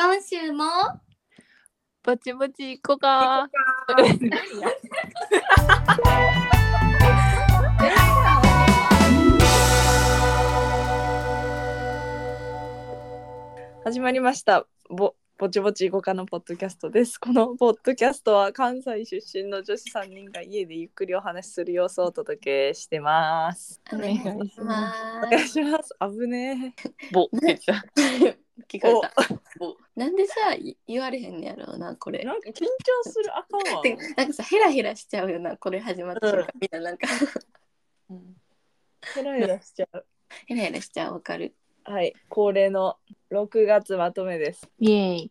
今週もぼちぼちいこうか始まりました。ぼちぼちいこかのポッドキャストです。このポッドキャストは関西出身の女子3人が家でゆっくりお話しする様子をお届けしてます。お願いします。お願いします。危ねえぼ聞かれたなんでさ言われへんねやろうな。これなんか緊張する。あかんわなんかさヘラヘラしちゃうよな。これ始まった瞬間、みんななんかヘラヘラしちゃうヘラヘラしちゃう。わかる。はい、恒例の6月まとめです。イエーイ。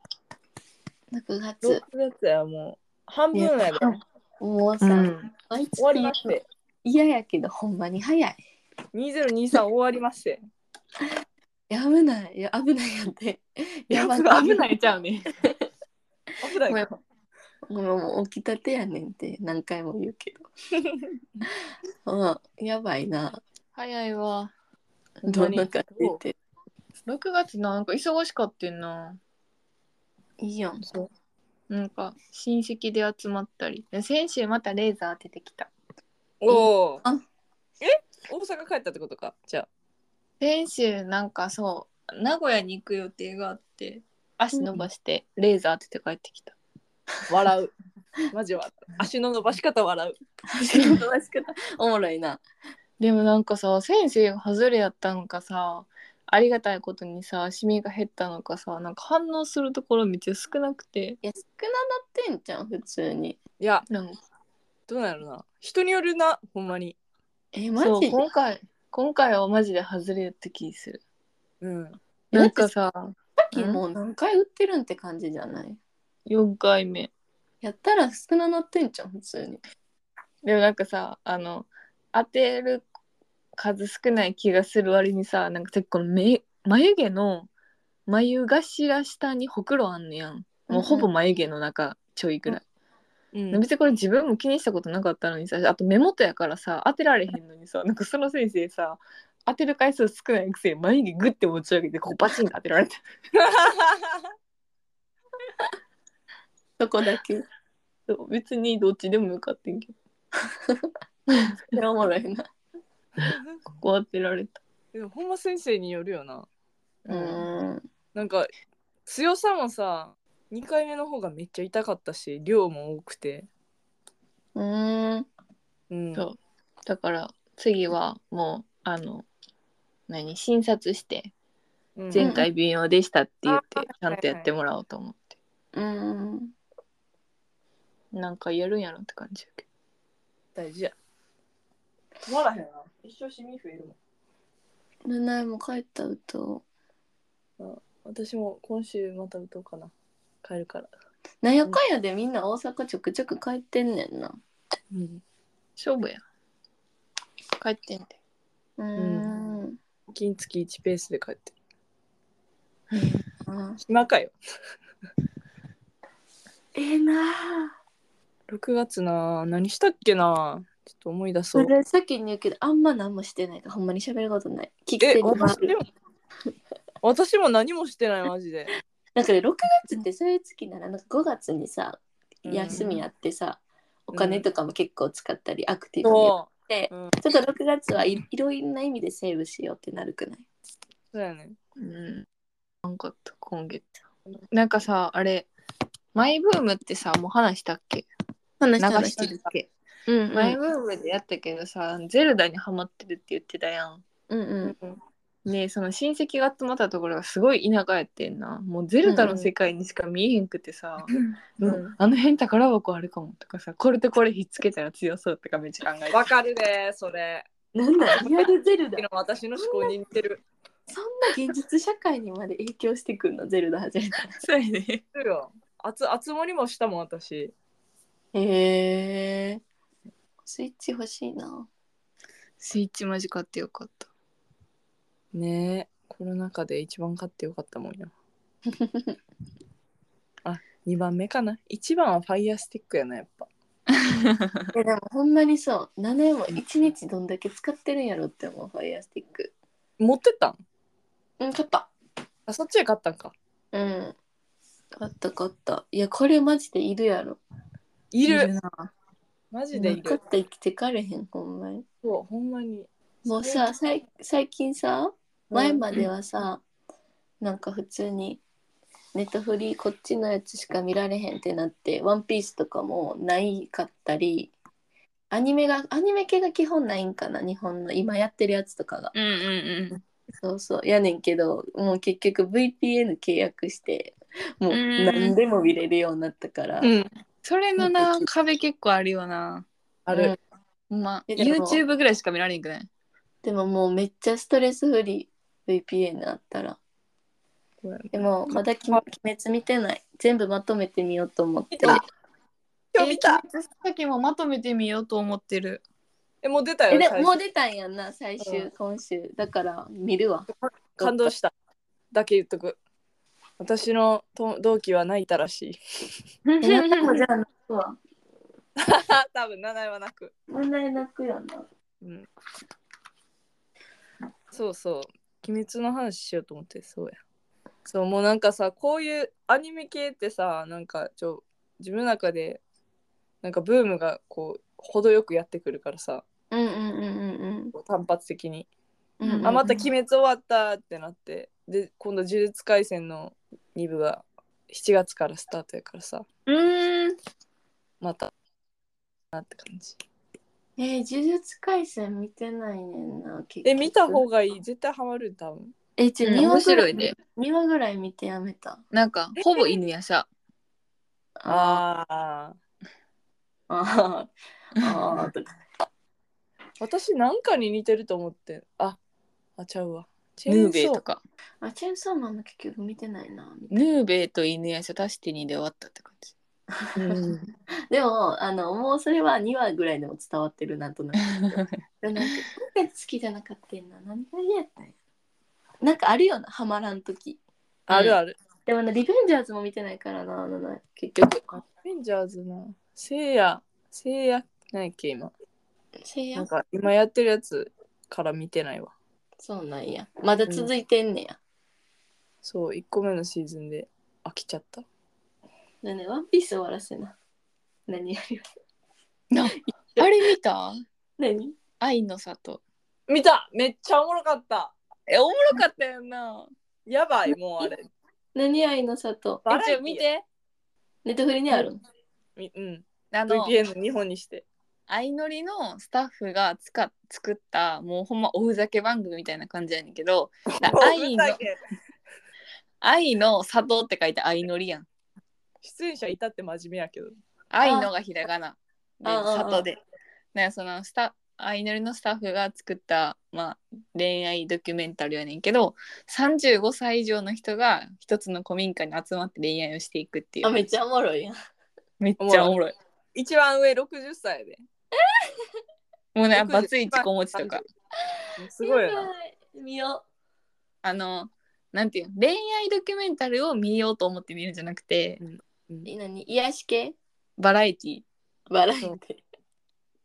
6月はもう半分やで。もうさ、終わりまして。嫌やけどほんまに早い。2023終わりまして。やぶない。いや危ないやって。やばい。危ないちゃうね。危ないか。もう起きたてやねんって何回も言うけど。やばいな。早いわ。どんな感じって。6月なんか忙しかったんな。いいやん。そうなんか親戚で集まったり。先週またレーザー当ててきた。おお。大阪帰ったってことか。じゃあ先週なんかそう名古屋に行く予定があって足伸ばしてレーザー当てて帰ってきた。笑う。マジ笑う。足の伸ばし方笑う。足の伸ばし方おもろいな。でもなんかさ先生が外れやったのかさありがたいことにさシミが減ったのかさなんか反応するところめっちゃ少なくて。いや少ななってんじゃん普通に。いやなんかどうなるな人によるなほんまに。マジで今回はマジで外れやった気する。なんかささっきもう何回打ってるんって感じじゃない。4回目。やったら少ななってんじゃん普通に。でもなんかさ当てる数少ない気がする割にさなんか結構眉毛の眉頭下にほくろあんねやん。もうほぼ眉毛の中ちょいぐらい、別にこれ自分も気にしたことなかったのにさあと目元やからさ当てられへんのにさなんかその先生さ当てる回数少ないくせに眉毛グッて持ち上げてこうバチンと当てられたそこだけ。そう別にどっちでもよかったんけどおもろいなここ当てられた。でもほんま先生によるよな。なんか強さもさ2回目の方がめっちゃ痛かったし量も多くてそうだから次はもう診察して前回微妙でしたって言ってちゃんとやってもらおうと思ってなんかやるんやろって感じやけど大事や。止まらへんな。一生シミ増えるもん。ルナイも帰った歌。私も今週また歌おうかな。帰るから。なんやかんやでみんな大阪ちょくちょく帰ってんねんな。勝負や。帰ってんで。金月1ペースで帰ってる。暇かよ。なあ。6月な何したっけなちょっと思い出そう。さっきに言うけどあんま何もしてないからほんまに喋ることない。聞き手に回る。私も何もしてないマジで。なんかね6月ってそういう月ならなんか5月にさ休みやってさ、お金とかも結構使ったり、アクティブにやって、ちょっと6月はいろいろな意味でセーブしようってなるくない。そうやね。なんか今月なんかさあれマイブームってさもう話したっけ。流してるっけ。マイブームでやったけどさゼルダにハマってるって言ってたやん。でその親戚が集まったところがすごい田舎やってんな。もうゼルダの世界にしか見えへんくてさ、あの辺宝箱あるかもとかさこれとこれひっつけたら強そうとかめっちゃ考えてる。わかるねそれ。なんだリアルゼルダの私の思考に似てる。そんな現実社会にまで影響してくんのゼルダ始めたら。そうやね。集まりもしたもん私。スイッチ欲しいな。スイッチマジ買ってよかったねえ。コロナ禍で一番買ってよかったもんなあ2番目かな。1番はファイヤースティックやなやっぱでもほんまにそう7年も1日どんだけ使ってるんやろって思う。ファイヤースティック持ってたん買った。あそっちで買ったんか。あったかった。いや、これマジでいるやろ。いるな。マジでいる。ちょっと生きてかれへん、ほんまに。そう、ほんまに。もうさ、最近さ、前まではさ、なんか普通に、ネットフリーこっちのやつしか見られへんってなって、ワンピースとかもないかったり、アニメ系が基本ないんかな、日本の今やってるやつとかが。うんうんうん。そうそう。やねんけど、もう結局 VPN 契約して、もう何でも見れるようになったから。うん、それのな、壁結構あるよな。ある。うん、まあ、YouTube ぐらいしか見られんくない？でももうめっちゃストレスフリー、VPN あったら。でも、まだ鬼滅見てない。全部まとめてみようと思って。今日見た。さっきもまとめてみようと思ってる。もう出たよ。もう出たんやんな、最終、うん、今週。だから見るわ。感動した。だけ言っとく。私の同期は泣いたらしい。じゃあ泣くわ。多分、七重は泣く。七重泣くよな。うん。そうそう。鬼滅の話しようと思って、そうや。そう、もうなんかさ、こういうアニメ系ってさ、なんか自分の中で、なんかブームがこう、程よくやってくるからさ、うんうんうんうん、単発的に、うんうんうん、あ、また鬼滅終わったってなって、で今度呪術廻戦の2部が7月からスタートやからさ、またなって感じ。呪術廻戦見てないねんな。結局見た方がいい、絶対ハマる。多分面白いね。2話ぐらい見てやめた。なんかほぼ犬やしゃあとか私なんかに似てると思って。あちゃうわ。チェーンソーとか。あ、チェーンソーマンの結局見てないな。ヌーベイと犬やし足して2で終わったって感じ。うん、でももうそれは2話ぐらいでも伝わってる、なんとなく。なんか好きじゃなかったんな。何が嫌やったんや。なんかあるよな、ハマらんとき。あるある。でもリベンジャーズも見てないからな、結局。リベンジャーズな。せいや何っけ今。せいやなんか今やってるやつから見てないわ。そうなんや。まだ続いてんねや。うん、そう、1個目のシーズンで飽きちゃった。だね、ワンピース終わらせな。何やるよ。あれ見た？何？愛の里。見た。めっちゃおもろかった。おもろかったよな。やばい、もうあれ。何愛の里。ちょ見て。ネットフリにある。うん。VPN 日本にして相乗りのスタッフが作ったもうほんまおふざけ番組みたいな感じやねんけど、愛の里って書いて相乗りやん。出演者いたって真面目やけど、愛のがひらがなで里で、なんかその相乗りのスタッフが作った、まあ、恋愛ドキュメンタルやねんけど、35歳以上の人が一つの古民家に集まって恋愛をしていくっていう。あ、めっちゃおもろいやん。めっちゃおもろい。一番上60歳で。もうね、バツイチ子持ちとか。すごいよな。見よう。なんていうの、恋愛ドキュメンタルを見ようと思って見るんじゃなくて、何、癒し系？バラエティ。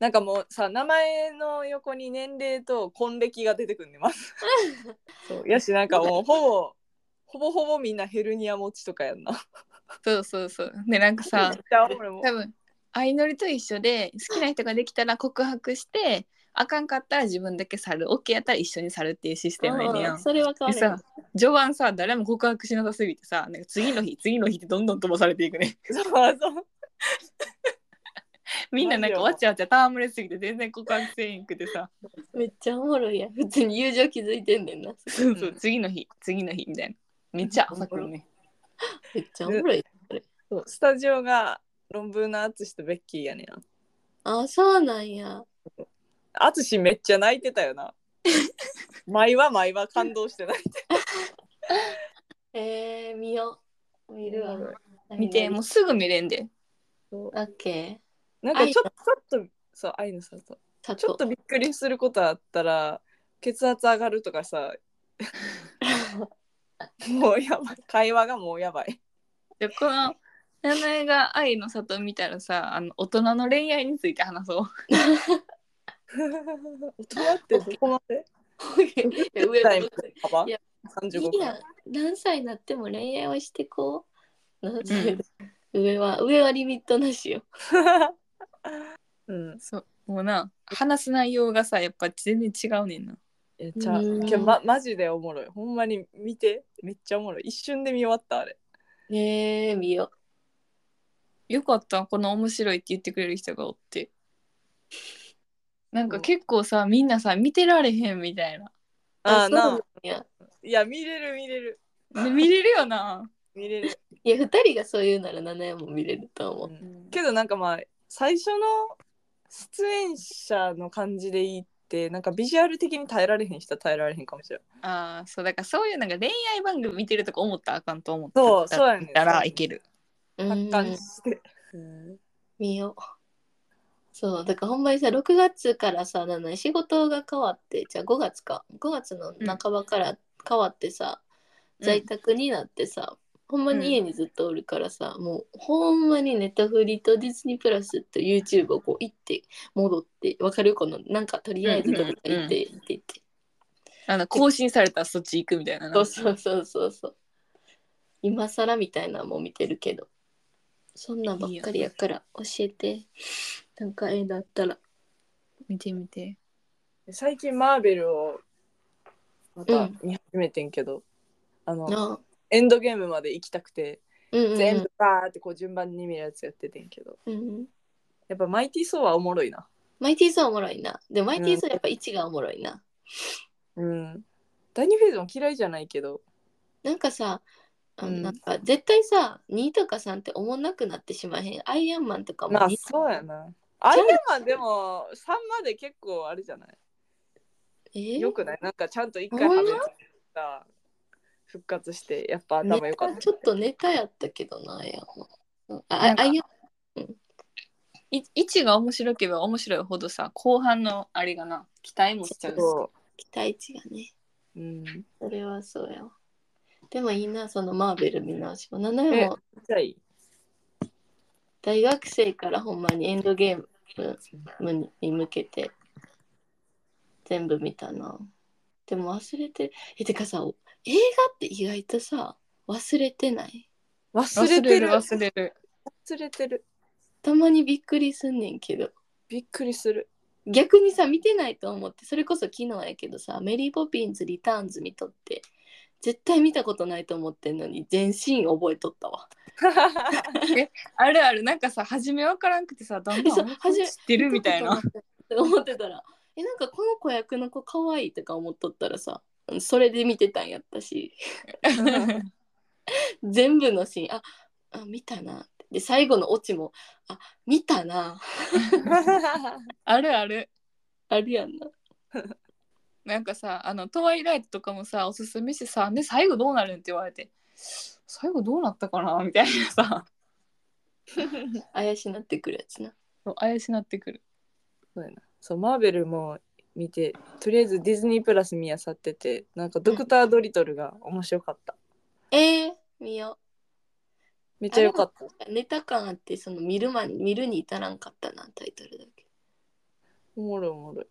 なんかもうさ、名前の横に年齢と婚歴が出てくんでます。そうやし、なんかもうほぼみんなヘルニア持ちとかやんな。そうそうそう。で、なんかさ、多分相乗りと一緒で、好きな人ができたら告白して、あかんかったら自分だけ去る、OK やったら一緒に去るっていうシステムやねんやん。それは変わる。でさ、序盤さ、誰も告白しなさすぎてさ、なんか次の日ってどんどん飛ばされていくね。そうそう。みんななんかわちゃ戯れすぎて全然告白せんくてさ。めっちゃおもろいやん。普通に友情気づいてんねんな。そうそう、次の日みたいな。めっちゃ浅くるね。めっちゃおもろい。そう、スタジオが論文の淳とベッキーやねん。あ、そうなんや。淳めっちゃ泣いてたよな。毎話感動して泣いてた。見よう。見るわ。見て、もうすぐ見れんで。オッケー。なんかちょっとそう愛の里。ちょっとびっくりすることあったら血圧上がるとかさ。もうやばい、会話がもうやばい。で、この名前が愛の里見たらさ、大人の恋愛について話そう。大人ってどこまで？上の幅？35歳。何歳になっても恋愛をしてこう。何歳で、うん、上はリミットなしよ、うん、そうもうな話す内容がさやっぱ全然違うねんな。ちゃ今日、マジでおもろい。ほんまに見て、めっちゃおもろい。一瞬で見終わったあれ。見よう。よかったこの面白いって言ってくれる人がおって、なんか結構さ、うん、みんなさ見てられへんみたいな。ああなあ、いや見れる見れるよな見れる。いや2人がそう言うなら7夜も見れると思う、うん、けどなんかまあ最初の出演者の感じでいいって、なんかビジュアル的に耐えられへん人は耐えられへんかもしれない。ああそうだからそういうなんか恋愛番組見てるとか思ったらあかんと思ったそうそうやねんだからいける発汗して見よう。そうだからほんまにさ6月からさ7仕事が変わってじゃあ5月か5月の半ばから変わってさ、うん、在宅になってさほんまに家にずっとおるからさ、うん、もうほんまにネタフリとディズニープラスと YouTube をこう行って戻ってわかるこのなんかとりあえずどこか行って行って行ってあの更新されたらそっち行くみたいな。そう今更みたいなのも見てるけどそんなばっかりやから教えてなんか絵だったら見てみて。最近マーベルをまた見始めてんけど、うん、エンドゲームまで行きたくて、うんうんうん、全部バーってこう順番に見るやつやっててんけど、うんうん、やっぱマイティーソーはおもろいな。マイティーソーおもろいな。でもマイティーソーやっぱ1がおもろいな。うん。第2フェーズも嫌いじゃないけどなんかさなんか絶対さ2とか3っておもんなくなってしまへん。アイアンマンとかもまあそうやな。アイアンマンでも3まで結構あれじゃない？よくない？なんかちゃんと1回はめた復活してやっぱ頭良かった。ちょっとネタやったけどな。1が面白ければ面白いほどさ後半のあれがな期待もしちゃう。期待値がね、うん、それはそうやわ。でもいいなそのマーベル見直しも。7夜も大学生からほんまにエンドゲームに向けて全部見たな。でも忘れてる。てかさ映画って意外とさ忘れてない？忘れてるたまにびっくりすんねんけど。びっくりする。逆にさ見てないと思ってそれこそ昨日やけどさメリーポピンズリターンズ見とって絶対見たことないと思ってんのに全シーン覚えとったわあるある。なんかさ初め分からんくてさだんだん知ってるみたいな思ってたらなんかこの子役の子かわいいとか思っとったらさそれで見てたんやったし全部のシーンあ見たなで最後のオチも見たなあるあるあるやんななんかさトワイライトとかもさおすすめしてさで最後どうなるんって言われて最後どうなったかなみたいなさ怪しなってくるやつな。そう怪しなってくる。そうやな。そうマーベルも見てとりあえずディズニープラス見やさっててなんかドクタードリトルが面白かった見よう。めっちゃよかった。ネタ感あってその見るに至らんかったな。タイトルだけおもろい。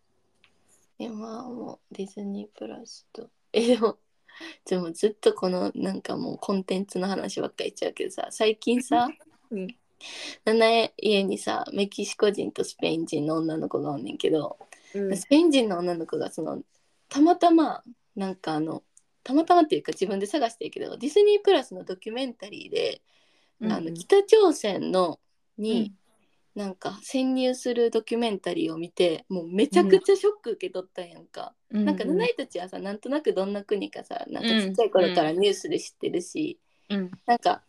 今もうディズニープラスとでもずっとこのなんかもうコンテンツの話ばっかり言っちゃうけどさ最近さ、うん、家にさメキシコ人とスペイン人の女の子がおんねんけど、うん、スペイン人の女の子がそのたまたまっていうか自分で探してるけどディズニープラスのドキュメンタリーで、うん、北朝鮮に、うんなんか潜入するドキュメンタリーを見てもうめちゃくちゃショック受け取ったんやんか、うん、なんかナナイたちはさなんとなくどんな国かさなんかちっちゃい頃からニュースで知ってるし、うん、なんか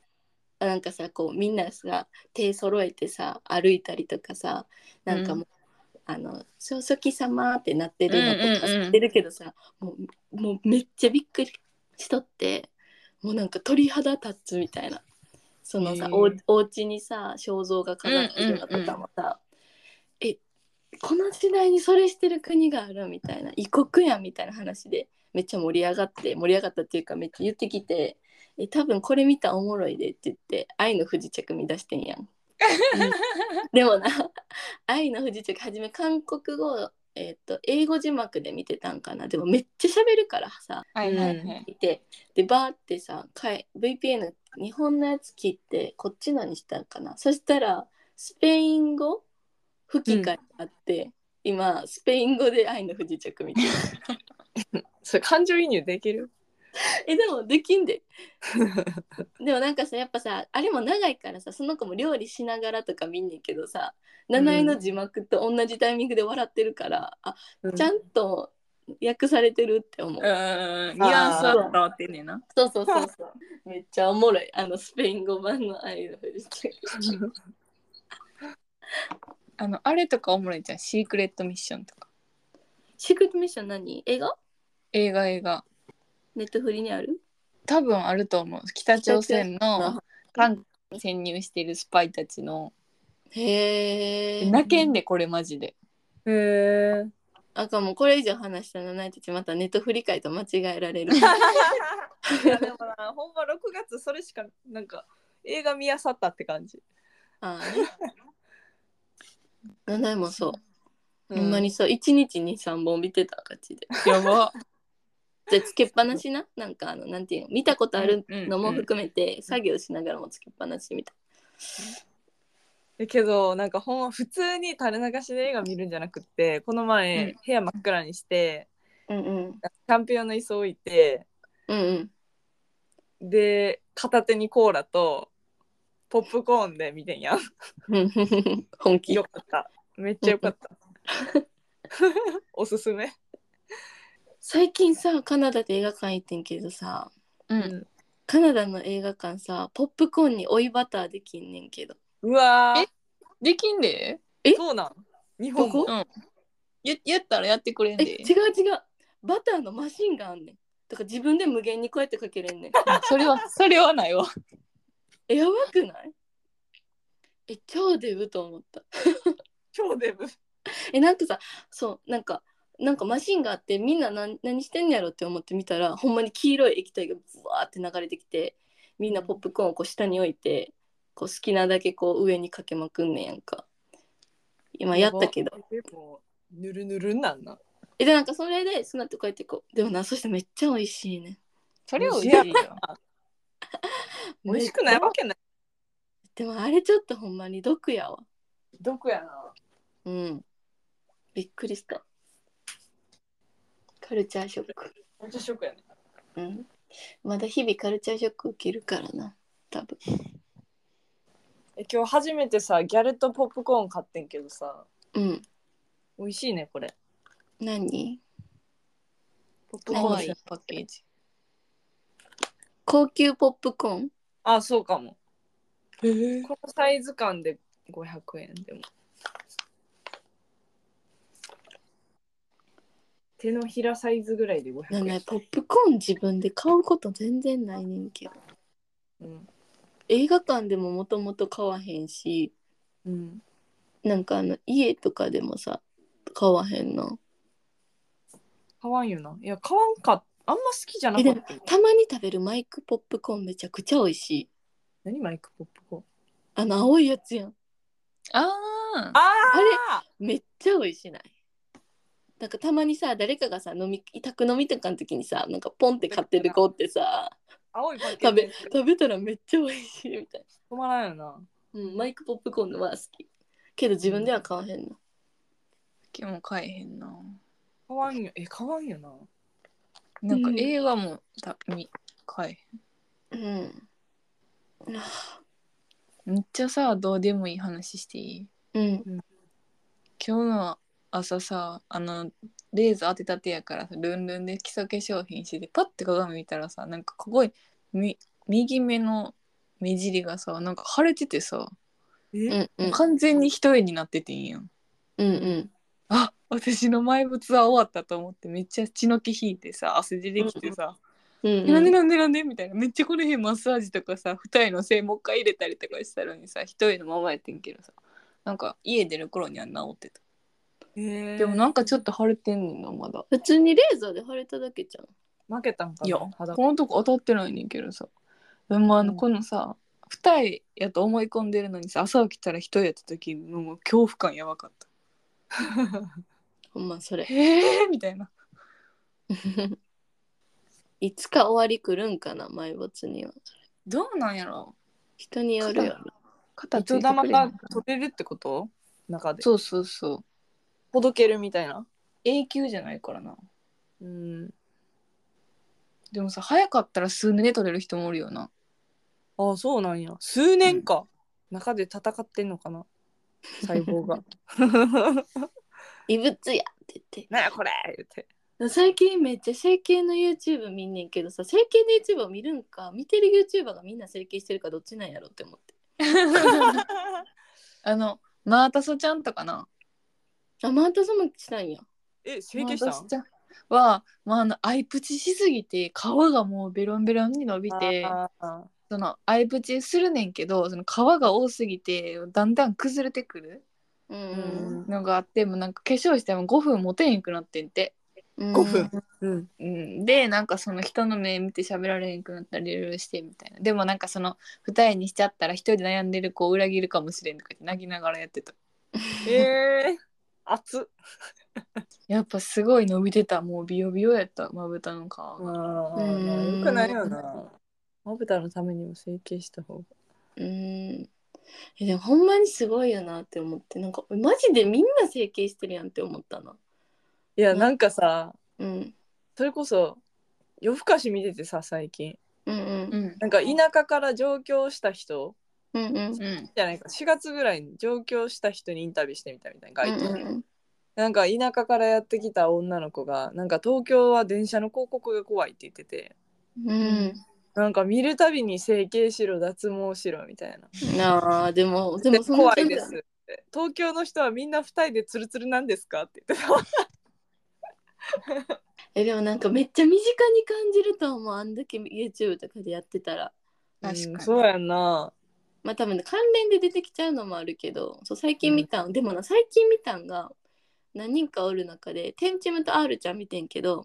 さこうみんなが手揃えてさ歩いたりとかさなんかもう、うん、少々様ってなってるのとか知ってるけどさ、うんうんうん、もうめっちゃびっくりしとってもうなんか鳥肌立つみたいな。そのさお家にさ肖像が飾ってるのとかもさ、うんうんうん、この時代にそれしてる国があるみたいな異国やみたいな話でめっちゃ盛り上がったっていうかめっちゃ言ってきて多分これ見たらおもろいでって言って愛の不時着見出してんやん、うん、でもな愛の不時着はじめ韓国語英語字幕で見てたんかな。でもめっちゃ喋るからさ、はいはいはい、見てでバーってさ VPN 日本のやつ切ってこっちのにしたんかな。そしたらスペイン語吹き替えあって、うん、今スペイン語で愛の不時着みたいなそれ感情移入できる？でもできんででもなんかさやっぱさあれも長いからさその子も料理しながらとか見んねんけどさ七重の字幕と同じタイミングで笑ってるから、うん、あちゃんと訳されてるって思う。ニュアンスは変わってんねんな。そうそうそうそうめっちゃおもろいスペイン語版の愛の不時着あれとかおもろいじゃん。シークレットミッションとか。シークレットミッション何？映画ネットフリにある？多分あると思う。北朝鮮の韓国に潜入してるスパイたちの。へー泣けんでこれマジで。へーあかもうこれ以上話したらないたちまたネットフリ界と間違えられるいやでもなほんま6月それしかなんか映画見あさったって感じ。ああねもそうほんまにそう1日に3本見てた感じでやばじゃつけっぱなしななんかなんていうの見たことあるのも含めて、うんうんうん、作業しながらもつけっぱなしみたいな。けどなんかほん普通に垂れ流しで映画見るんじゃなくってこの前、うん、部屋真っ暗にして、うんうん、キャンプ用の椅子置いて、うんうん、で片手にコーラとポップコーンで見てんやん本気よかっためっちゃよかったおすすめ。最近さカナダで映画館行ってんけどさ、うん、カナダの映画館さポップコーンに追いバターできんねんけど。うわーえできんで。えそうなん日本も、うん、やったらやってくれんで。違う違うバターのマシンがあんねんだから自分で無限にこうやってかけれんねんそれはないわやばくない？超デブと思った超デブなんかさそうなんかマシンがあってみんな 何してんやろって思ってみたらほんまに黄色い液体がブワーって流れてきてみんなポップコーンをこう下に置いてこう好きなだけこう上にかけまくんねんやんか。今やったけどぬるぬるなんな。でなんかそれでその後こうやってこうでもなそしてめっちゃ美味しいね。それ美味しいよ美味しくないわけない。でもあれちょっとほんまに毒やわ。毒やな。うんびっくりしたカルチャーショック。カルチャーショックやね。うん。まだ日々カルチャーショック受けるからな、多分。今日初めてさ、ギャルとポップコーン買ってんけどさ。うん。美味しいね、これ。何？ポップコーンのパッケージ。高級ポップコーン？あ、そうかも。このサイズ感で500円でも。手のひらサイズぐらいで500円。ポップコーン自分で買うこと全然ないねんけど、うん、映画館でももともと買わへんし、うん、なんか家とかでもさ買わへんな。買わんよな。いや買わんかあんま好きじゃなかった。たまに食べるマイクポップコーンめちゃくちゃ美味しい。何マイクポップコーン？青いやつやん。あれめっちゃ美味しない。なんかたまにさ誰かがさ宅飲みとかの時にさなんかポンって買ってる子ってさ青い食べたらめっちゃ美味しいみたいな。止まらんよな。うんマイクポップコーンは好きけど自分では買わへんの。今日も買えへんな。買わんよな。なんか映画も買えへん。うん、めっちゃさどうでもいい話していい？うん、うん、今日の朝さレーザー当てたてやからルンルンで基礎化粧品してパッて鏡見たらさなんかここに右目の目尻がさなんか腫れててさ完全に一重になっててんやん。うんうんあ私の埋没は終わったと思ってめっちゃ血の気引いてさ汗出てきてさ、うんうん、なんでみたいな。めっちゃこの辺マッサージとかさ二重の線もう一回入れたりとかしたのにさ一重のままやってんけどさなんか家出る頃には治ってた。でもなんかちょっと腫れてんねんなまだ。普通にレーザーで腫れただけじゃん。負けたんかな。いやこのとこ当たってないねんけどさでもこのさ二重やと思い込んでるのにさ朝起きたら一重やった時の恐怖感やばかったほんまそれみたいな。いつか終わり来るんかな、埋没には。どうなんやろ、人によるよ。人玉が取れるってこと、中で。そうそうそう、ほどけるみたいな。永久じゃないからな。うん。でもさ、早かったら数年で取れる人もおるよな。ああ、そうなんや。数年か、うん、中で戦ってんのかな、細胞が。異物やって言って、なんやこれ言って。最近めっちゃ整形の YouTube 見んねんけどさ、整形の YouTube を見るんか、見てる YouTuber がみんな整形してるかどっちなんやろって思って。マータソちゃんとかな。あ、マータソもしたんや。え、整形したん？マータソちゃんは、まあ、アイプチしすぎて皮がもうベロンベロンに伸びて、そのアイプチするねんけど、その皮が多すぎてだんだん崩れてくる、うん、のがあって、もうなんか化粧しても5分持てへんくなってんて。5分、うんうん、でなんかその人の目見て喋られへんくなったりいろいろしてみたいな。でもなんかその二重にしちゃったら一人で悩んでる子を裏切るかもしれんとかって泣きながらやってた。熱っ。やっぱすごい伸びてた。もうビヨビヨやった、まぶたの皮が。よくないよな、まぶたのためにも整形した方が。でもほんまにすごいよなって思って、なんかマジでみんな整形してるやんって思ったな。いや、なんかさ、うん、それこそ夜更かし見ててさ、最近、うんうん、なんか田舎から上京した人、うんうんうん、じゃないか、4月ぐらいに上京した人にインタビューしてみたみたいな、街頭、うんうん、なんか田舎からやってきた女の子がなんか東京は電車の広告が怖いって言ってて、うん、なんか見るたびに整形しろ脱毛しろみたいな。あ、でもその怖いですって。東京の人はみんな二重でツルツルなんですかって言ってた。でもなんかめっちゃ身近に感じると思う、あんだけ YouTube とかでやってたら。確かに、うん、そうやんな。まあ多分関連で出てきちゃうのもあるけど、そう最近見たん、うん、でもな、最近見たんが何人かおる中でてんちむと R ちゃん見てんけど、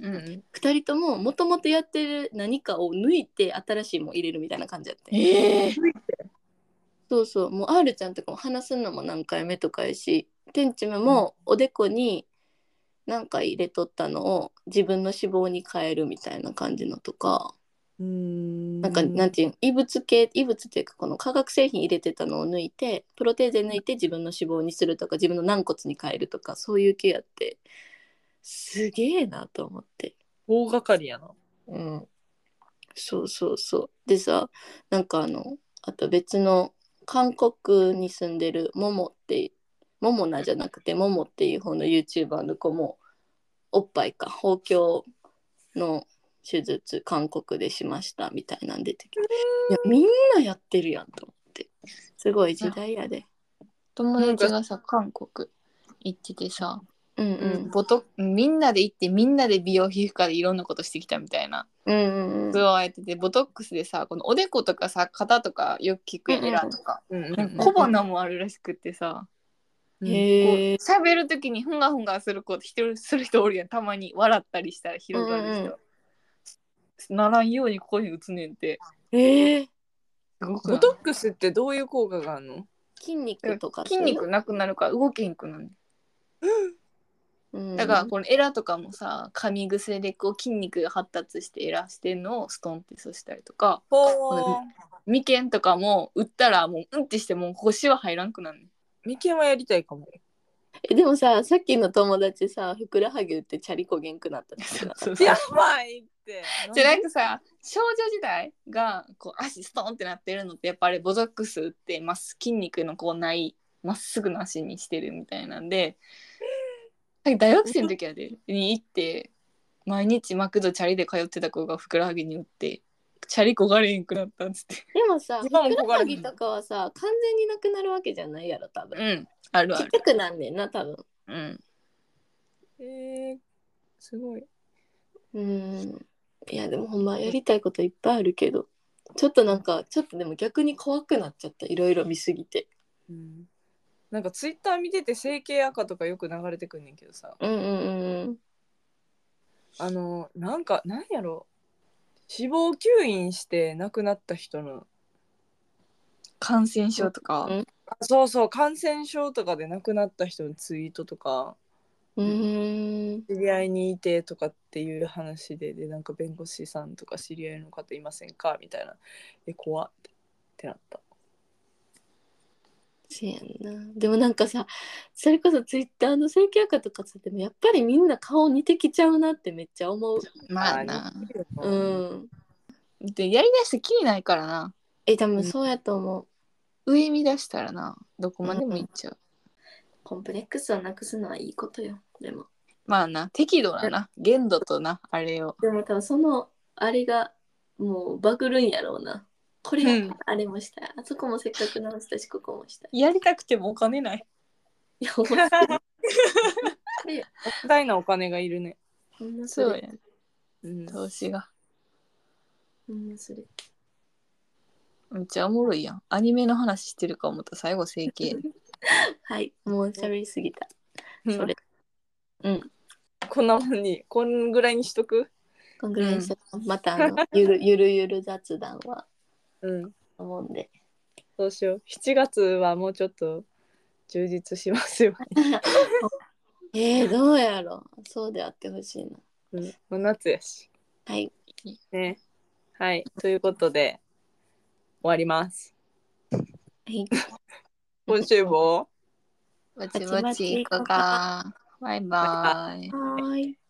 うん、2人とももともとやってる何かを抜いて新しいも入れるみたいな感じやって、そうそう、もう R ちゃんとかも話すのも何回目とかやし、てんちむもおでこに、うん、なんか入れとったのを自分の脂肪に変えるみたいな感じのとか、なんかなんていう、異物っていうか、この化学製品入れてたのを抜いて、プロテーゼ抜いて自分の脂肪にするとか、自分の軟骨に変えるとか、そういう系やって、すげえなと思って。大掛かりやな。うん、そうそうそう。でさ、なんかあと別の韓国に住んでるモモっていうモモナじゃなくてモモっていう方の YouTuber の子もおっぱいか包茎の手術韓国でしましたみたいなん出てきて、いやみんなやってるやんと思って、すごい時代やで。友達がさ韓国行っててさ、うんうん、みんなで行ってみんなで美容皮膚科でいろんなことしてきたみたいな、そうやってて、ボトックスでさ、このおでことかさ肩とかよく聞くエラとか、小鼻もあるらしくってさ、喋るときにふんがふんがする子する人おるやん、たまに笑ったりしたら広がる人、ならんようにここに打つねんて。ボトックスってどういう効果があるの？筋肉とか筋肉なくなるから動けんくなる、だからこのエラとかもさ、噛み癖でこう筋肉が発達してエラしてんのをストンって刺したりとか、眉間とかも打ったらもううんってしてもう腰は入らんくなる。眉間はやりたいかも。でもさ、さっきの友達さ、ふくらはぎ打ってチャリこげんくなったんですよ。やばいって。じゃなんかさ、少女時代がこう足ストンってなってるのって、やっぱりボトックス打って筋肉のこうないまっすぐの足にしてるみたいなんで、なんか大学生の時はでに行って毎日マクドチャリで通ってた子がふくらはぎに打ってチャリこがれんくなったんつって。でもさ、ふくらはぎとかはさ完全になくなるわけじゃないやろ多分、あるある、ちっちゃくなんねんな多分、すごい。いやでもほんまやりたいこといっぱいあるけど、ちょっとなんかちょっとでも逆に怖くなっちゃった、いろいろ見すぎて、なんかツイッター見てて整形赤とかよく流れてくんねんけどさ、なんかなんやろ、死亡吸引して亡くなった人の感染症とか、そうそう、感染症とかで亡くなった人のツイートとか知り合いにいてとかっていう話 でなんか弁護士さんとか知り合いの方いませんかみたいな、怖ってなった。そうやんな。でもなんかさ、それこそツイッターの正規化とかさ、でもやっぱりみんな顔似てきちゃうなってめっちゃ思う。まあな、うん。でやりだしてきりないからな。多分そうやと思う。上見出したらな、どこまでもいっちゃう。コンプレックスをなくすのはいいことよ。でもまあな、適度だな、限度とな、あれを。でも多分そのあれがもうバグるんやろうな。これ、あれもしたい、あそこもせっかく直したし、ここもしたい。やりたくてもお金ない。いや、お前莫大なお金がいるね。そうや、投資が。それめっちゃおもろいやん。アニメの話してるか思った、最後整形。はい、もう喋りすぎた。それ、こんなもんに、こんぐらいにしとく。こんぐらいにしとく。またゆる雑談は思うんで、そうしよう。7月はもうちょっと充実しますよ。どうやろう。そうであってほしいな。もう夏やし。はい。ね。はい。ということで終わります。はい。今週も。バチバチいかが。バイバイ。